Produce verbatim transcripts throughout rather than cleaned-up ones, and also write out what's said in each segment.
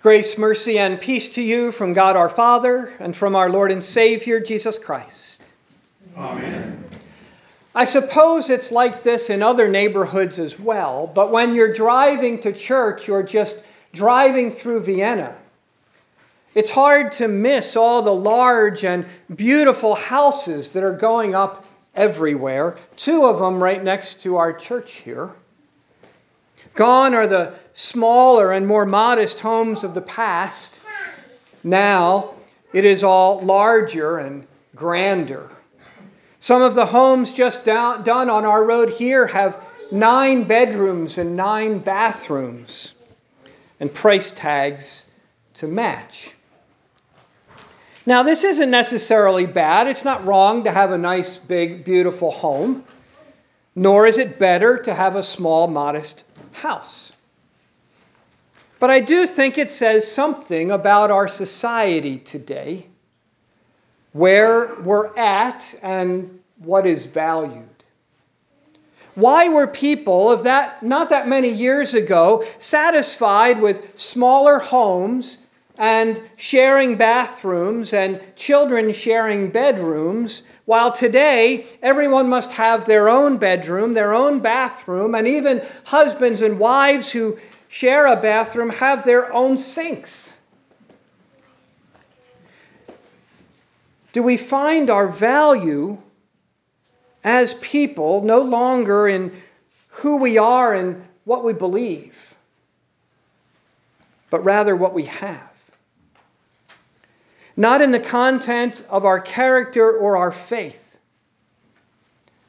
Grace, mercy, and peace to you from God our Father and from our Lord and Savior, Jesus Christ. Amen. I suppose it's like this in other neighborhoods as well, but when you're driving to church, you're just driving through Vienna. It's hard to miss all the large and beautiful houses that are going up everywhere, two of them right next to our church here. Gone are the smaller and more modest homes of the past. Now it is all larger and grander. Some of the homes just down, done on our road here have nine bedrooms and nine bathrooms and price tags to match. Now this isn't necessarily bad. It's not wrong to have a nice, big, beautiful home. Nor is it better to have a small, modest house. But I do think it says something about our society today, where we're at and what is valued. Why were people of that not that many years ago satisfied with smaller homes and sharing bathrooms and children sharing bedrooms, while today everyone must have their own bedroom, their own bathroom, and even husbands and wives who share a bathroom have their own sinks? Do we find our value as people no longer in who we are and what we believe, but rather what we have? Not in the content of our character or our faith,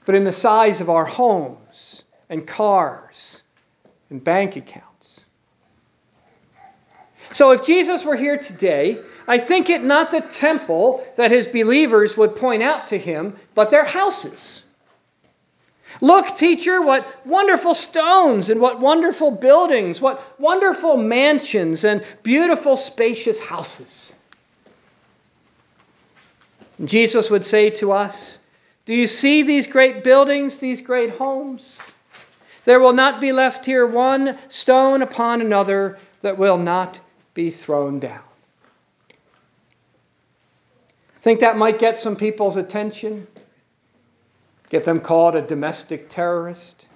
but in the size of our homes and cars and bank accounts. So if Jesus were here today, I think it not the temple that his believers would point out to him, but their houses. Look, teacher, what wonderful stones and what wonderful buildings, what wonderful mansions and beautiful spacious houses. Jesus would say to us, do you see these great buildings, these great homes? There will not be left here one stone upon another that will not be thrown down. I think that might get some people's attention, get them called a domestic terrorist.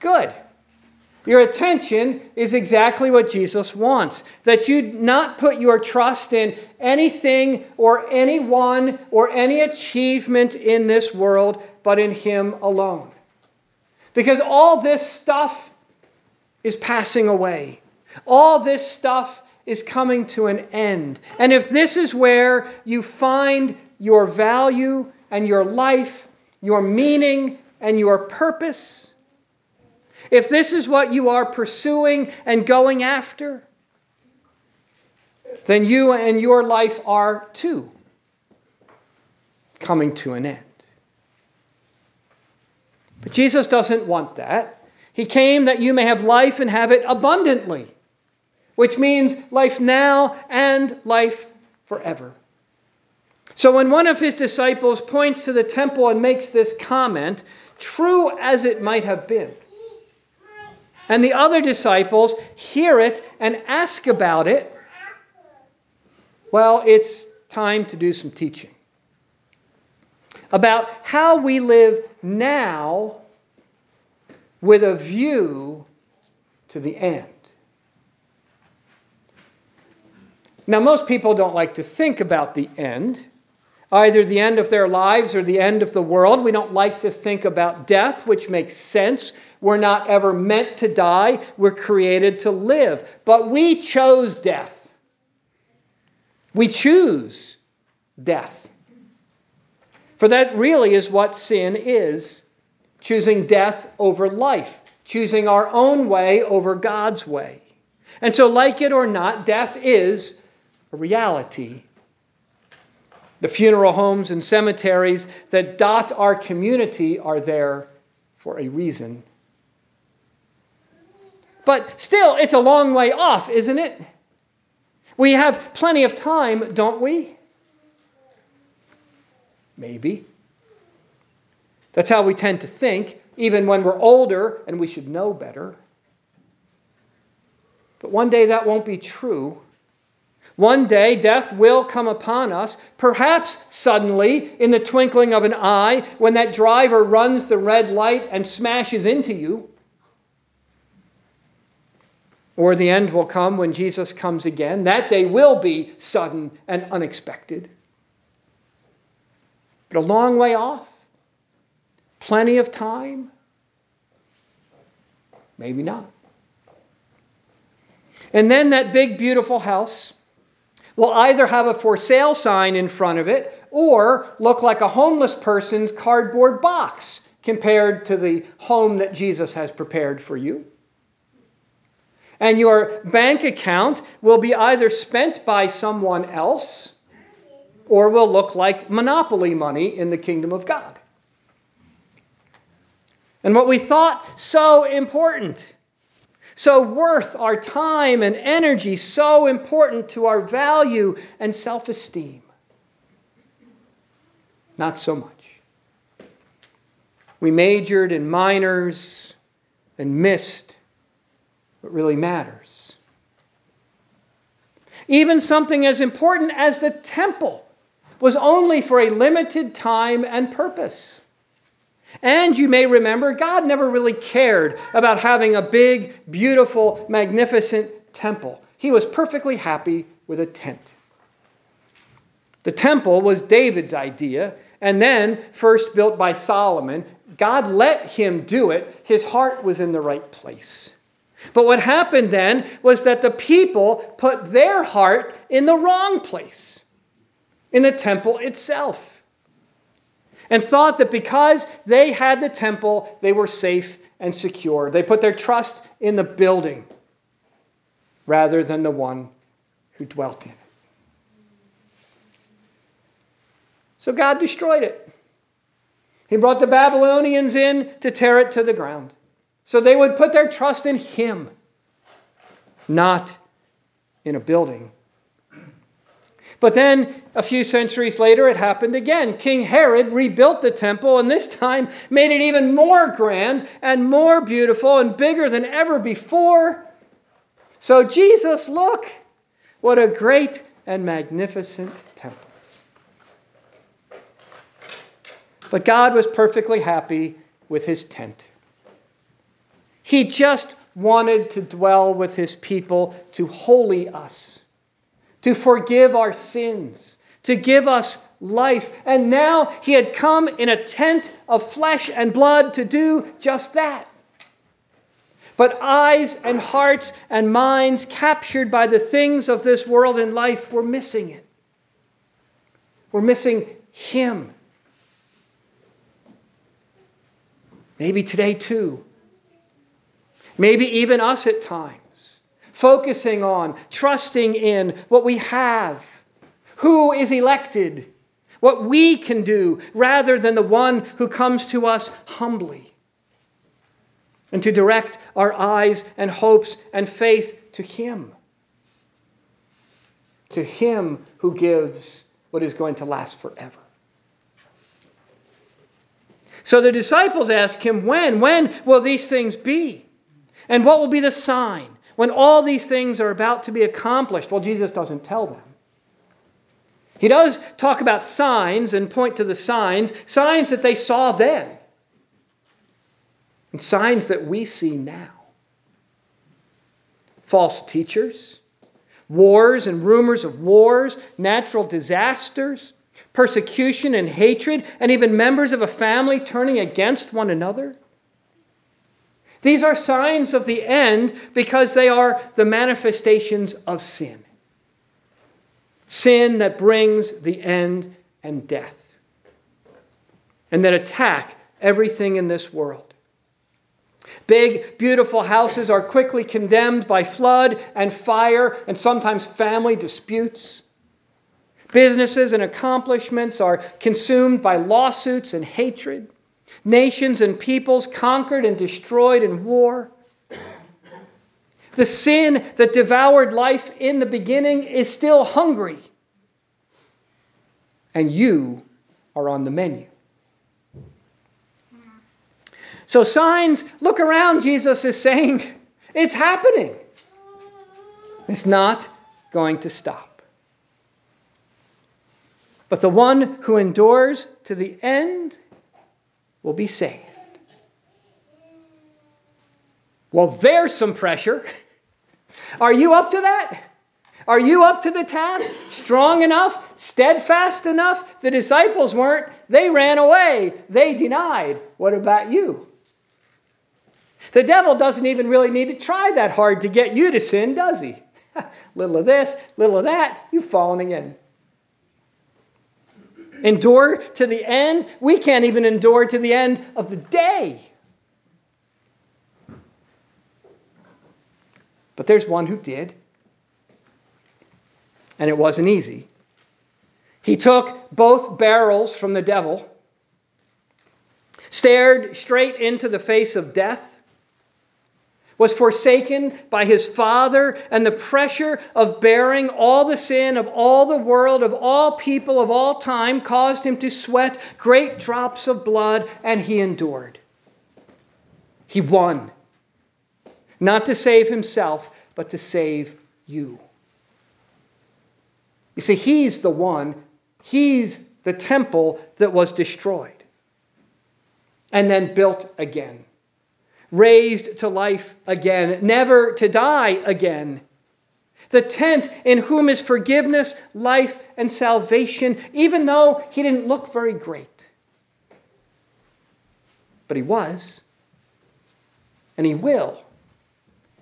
Good. Your attention is exactly what Jesus wants, that you not put your trust in anything or anyone or any achievement in this world, but in him alone. Because all this stuff is passing away. All this stuff is coming to an end. And if this is where you find your value and your life, your meaning and your purpose, if this is what you are pursuing and going after, then you and your life are too coming to an end. But Jesus doesn't want that. He came that you may have life and have it abundantly, which means life now and life forever. So when one of his disciples points to the temple and makes this comment, true as it might have been, and the other disciples hear it and ask about it, well, it's time to do some teaching about how we live now with a view to the end. Now, most people don't like to think about the end, either the end of their lives or the end of the world. We don't like to think about death, which makes sense. We're not ever meant to die. We're created to live. But we chose death. We choose death. For that really is what sin is, choosing death over life, choosing our own way over God's way. And so, like it or not, death is a reality. The funeral homes and cemeteries that dot our community are there for a reason. But still, it's a long way off, isn't it? We have plenty of time, don't we? Maybe. That's how we tend to think, even when we're older and we should know better. But one day that won't be true. One day death will come upon us, perhaps suddenly in the twinkling of an eye when that driver runs the red light and smashes into you. Or the end will come when Jesus comes again. That day will be sudden and unexpected. But a long way off, plenty of time, maybe not. And then that big, beautiful house will either have a for sale sign in front of it or look like a homeless person's cardboard box compared to the home that Jesus has prepared for you. And your bank account will be either spent by someone else or will look like monopoly money in the kingdom of God. And what we thought so important, so worth our time and energy, so important to our value and self-esteem, not so much. We majored in minors and missed what really matters. Even something as important as the temple was only for a limited time and purpose. And you may remember, God never really cared about having a big, beautiful, magnificent temple. He was perfectly happy with a tent. The temple was David's idea, and then first built by Solomon. God let him do it. His heart was in the right place. But what happened then was that the people put their heart in the wrong place, in the temple itself. And thought that because they had the temple, they were safe and secure. They put their trust in the building rather than the one who dwelt in it. So God destroyed it. He brought the Babylonians in to tear it to the ground. So they would put their trust in Him, not in a building. But then a few centuries later, it happened again. King Herod rebuilt the temple and this time made it even more grand and more beautiful and bigger than ever before. So Jesus, look, what a great and magnificent temple. But God was perfectly happy with His tent. He just wanted to dwell with His people, to holy us, to forgive our sins, to give us life. And now He had come in a tent of flesh and blood to do just that. But eyes and hearts and minds captured by the things of this world and life were missing it. We're missing Him. Maybe today too. Maybe even us at times. Focusing on, trusting in what we have, who is elected, what we can do, rather than the one who comes to us humbly. And to direct our eyes and hopes and faith to Him. To Him who gives what is going to last forever. So the disciples ask Him, when? When will these things be? And what will be the sign when all these things are about to be accomplished? Well, Jesus doesn't tell them. He does talk about signs and point to the signs, signs that they saw then, and signs that we see now. False teachers, wars and rumors of wars, natural disasters, persecution and hatred, and even members of a family turning against one another. These are signs of the end because they are the manifestations of sin. Sin that brings the end and death, and that attack everything in this world. Big, beautiful houses are quickly condemned by flood and fire and sometimes family disputes. Businesses and accomplishments are consumed by lawsuits and hatred. Nations and peoples conquered and destroyed in war. The sin that devoured life in the beginning is still hungry. And you are on the menu. So signs, look around, Jesus is saying, it's happening. It's not going to stop. But the one who endures to the end will be saved. Well, there's some pressure. Are you up to that? Are you up to the task? Strong enough? Steadfast enough? The disciples weren't. They ran away. They denied. What about you? The devil doesn't even really need to try that hard to get you to sin, does he? Little of this, little of that, you've fallen again. Endure to the end. We can't even endure to the end of the day. But there's one who did. And it wasn't easy. He took both barrels from the devil, stared straight into the face of death, was forsaken by his Father, and the pressure of bearing all the sin of all the world, of all people, of all time, caused him to sweat great drops of blood, and he endured. He won. Not to save himself, but to save you. You see, he's the one, he's the temple that was destroyed and then built again, raised to life again, never to die again. The tent in whom is forgiveness, life, and salvation, even though he didn't look very great. But he was, and he will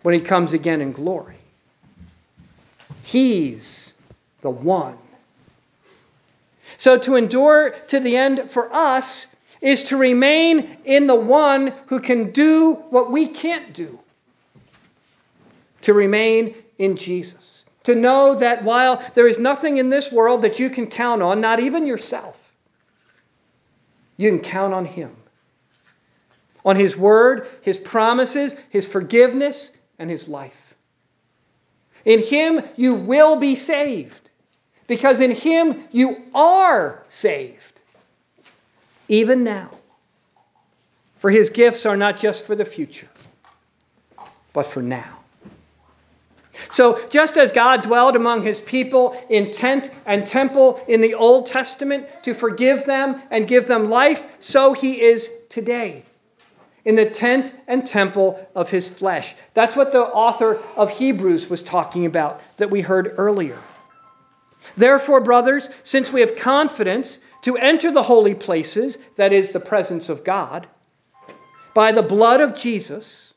when he comes again in glory. He's the one. So to endure to the end for us is to remain in the one who can do what we can't do. To remain in Jesus. To know that while there is nothing in this world that you can count on, not even yourself, you can count on him. On his word, his promises, his forgiveness, and his life. In him you will be saved. Because in him you are saved, even now. For his gifts are not just for the future, but for now. So just as God dwelled among his people in tent and temple in the Old Testament to forgive them and give them life, so he is today in the tent and temple of his flesh. That's what the author of Hebrews was talking about that we heard earlier. Therefore, brothers, since we have confidence to enter the holy places, that is, the presence of God, by the blood of Jesus,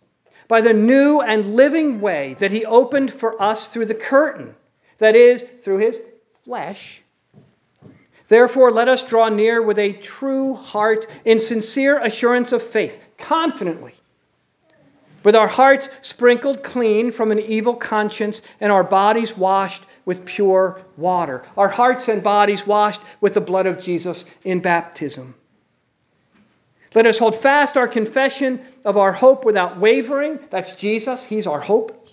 by the new and living way that he opened for us through the curtain, that is, through his flesh, therefore let us draw near with a true heart in sincere assurance of faith, confidently, with our hearts sprinkled clean from an evil conscience and our bodies washed with pure water. Our hearts and bodies washed with the blood of Jesus in baptism. Let us hold fast our confession of our hope without wavering. That's Jesus. He's our hope.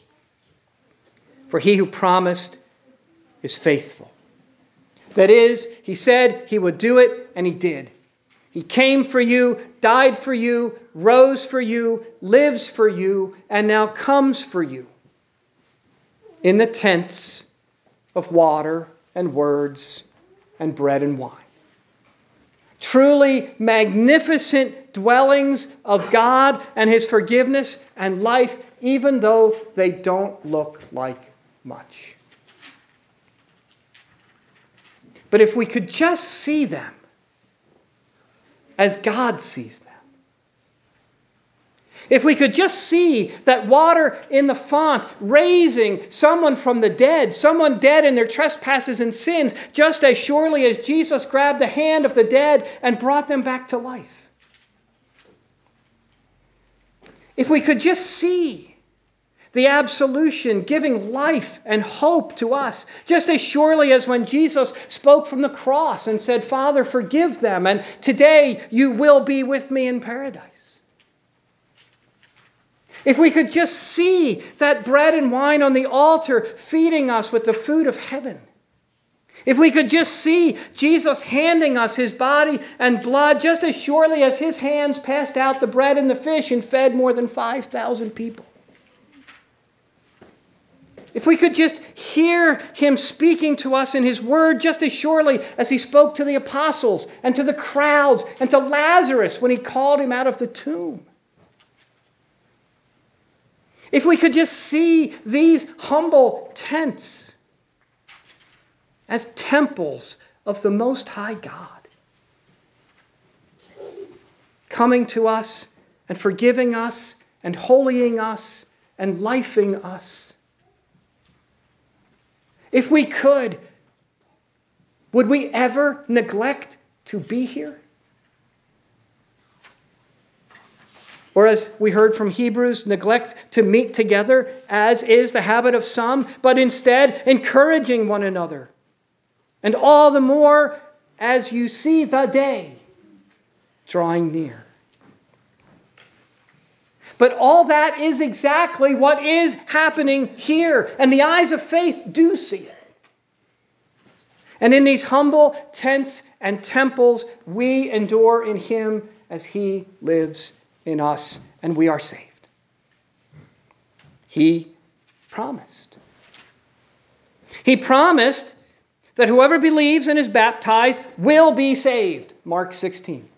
For he who promised is faithful. That is, he said he would do it, and he did. He came for you, died for you, rose for you, lives for you, and now comes for you in the tents of water and words and bread and wine. Truly magnificent dwellings of God and his forgiveness and life, even though they don't look like much. But if we could just see them as God sees them. If we could just see that water in the font raising someone from the dead, someone dead in their trespasses and sins, just as surely as Jesus grabbed the hand of the dead and brought them back to life. If we could just see the absolution giving life and hope to us, just as surely as when Jesus spoke from the cross and said, Father, forgive them, and today you will be with me in paradise. If we could just see that bread and wine on the altar feeding us with the food of heaven, if we could just see Jesus handing us his body and blood, just as surely as his hands passed out the bread and the fish and fed more than five thousand people. If we could just hear him speaking to us in his word just as surely as he spoke to the apostles and to the crowds and to Lazarus when he called him out of the tomb. If we could just see these humble tents as temples of the Most High God, coming to us and forgiving us and holying us and lifing us. If we could, would we ever neglect to be here? Or as we heard from Hebrews, neglect to meet together, as is the habit of some, but instead encouraging one another. And all the more as you see the day drawing near. But all that is exactly what is happening here. And the eyes of faith do see it. And in these humble tents and temples, we endure in him as he lives in us. And we are saved. He promised. He promised that whoever believes and is baptized will be saved. Mark sixteen.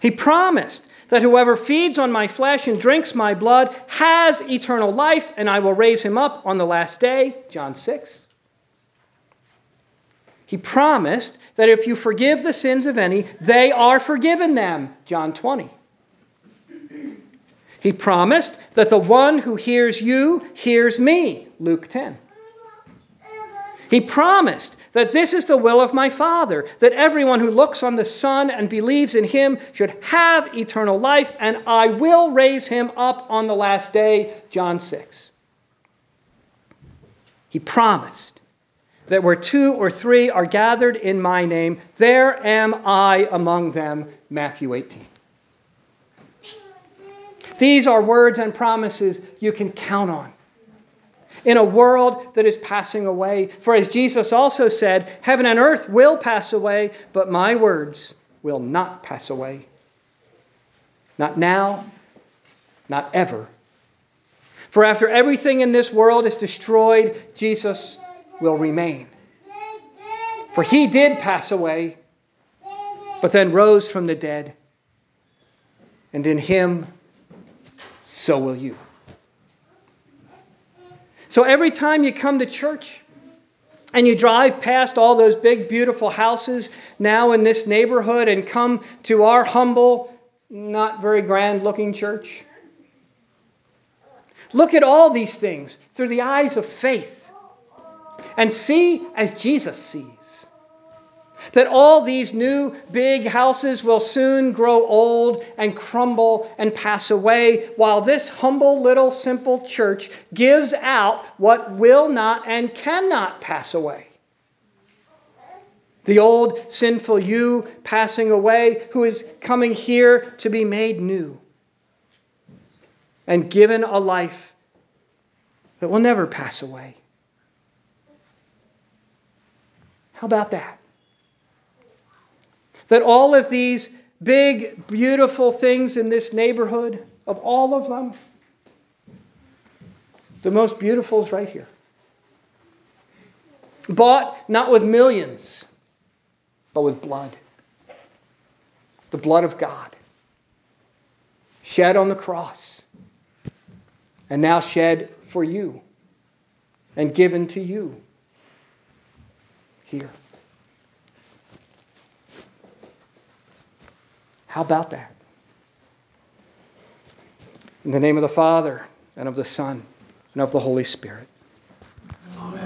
He promised that whoever feeds on my flesh and drinks my blood has eternal life, and I will raise him up on the last day, John six. He promised that if you forgive the sins of any, they are forgiven them, John twenty. He promised that the one who hears you hears me, Luke ten. He promised that this is the will of my Father, that everyone who looks on the Son and believes in him should have eternal life, and I will raise him up on the last day, John six. He promised that where two or three are gathered in my name, there am I among them, Matthew eighteen. These are words and promises you can count on in a world that is passing away. For as Jesus also said, heaven and earth will pass away, but my words will not pass away. Not now, not ever. For after everything in this world is destroyed, Jesus will remain. For he did pass away, but then rose from the dead. And in him, so will you. So every time you come to church and you drive past all those big, beautiful houses now in this neighborhood and come to our humble, not very grand-looking church, look at all these things through the eyes of faith and see as Jesus sees. That all these new big houses will soon grow old and crumble and pass away, while this humble little simple church gives out what will not and cannot pass away. The old sinful you passing away, who is coming here to be made new and given a life that will never pass away. How about that? That all of these big, beautiful things in this neighborhood, of all of them, the most beautiful is right here. Bought not with millions, but with blood. The blood of God. Shed on the cross. And now shed for you. And given to you. Here. How about that? In the name of the Father, and of the Son, and of the Holy Spirit. Amen.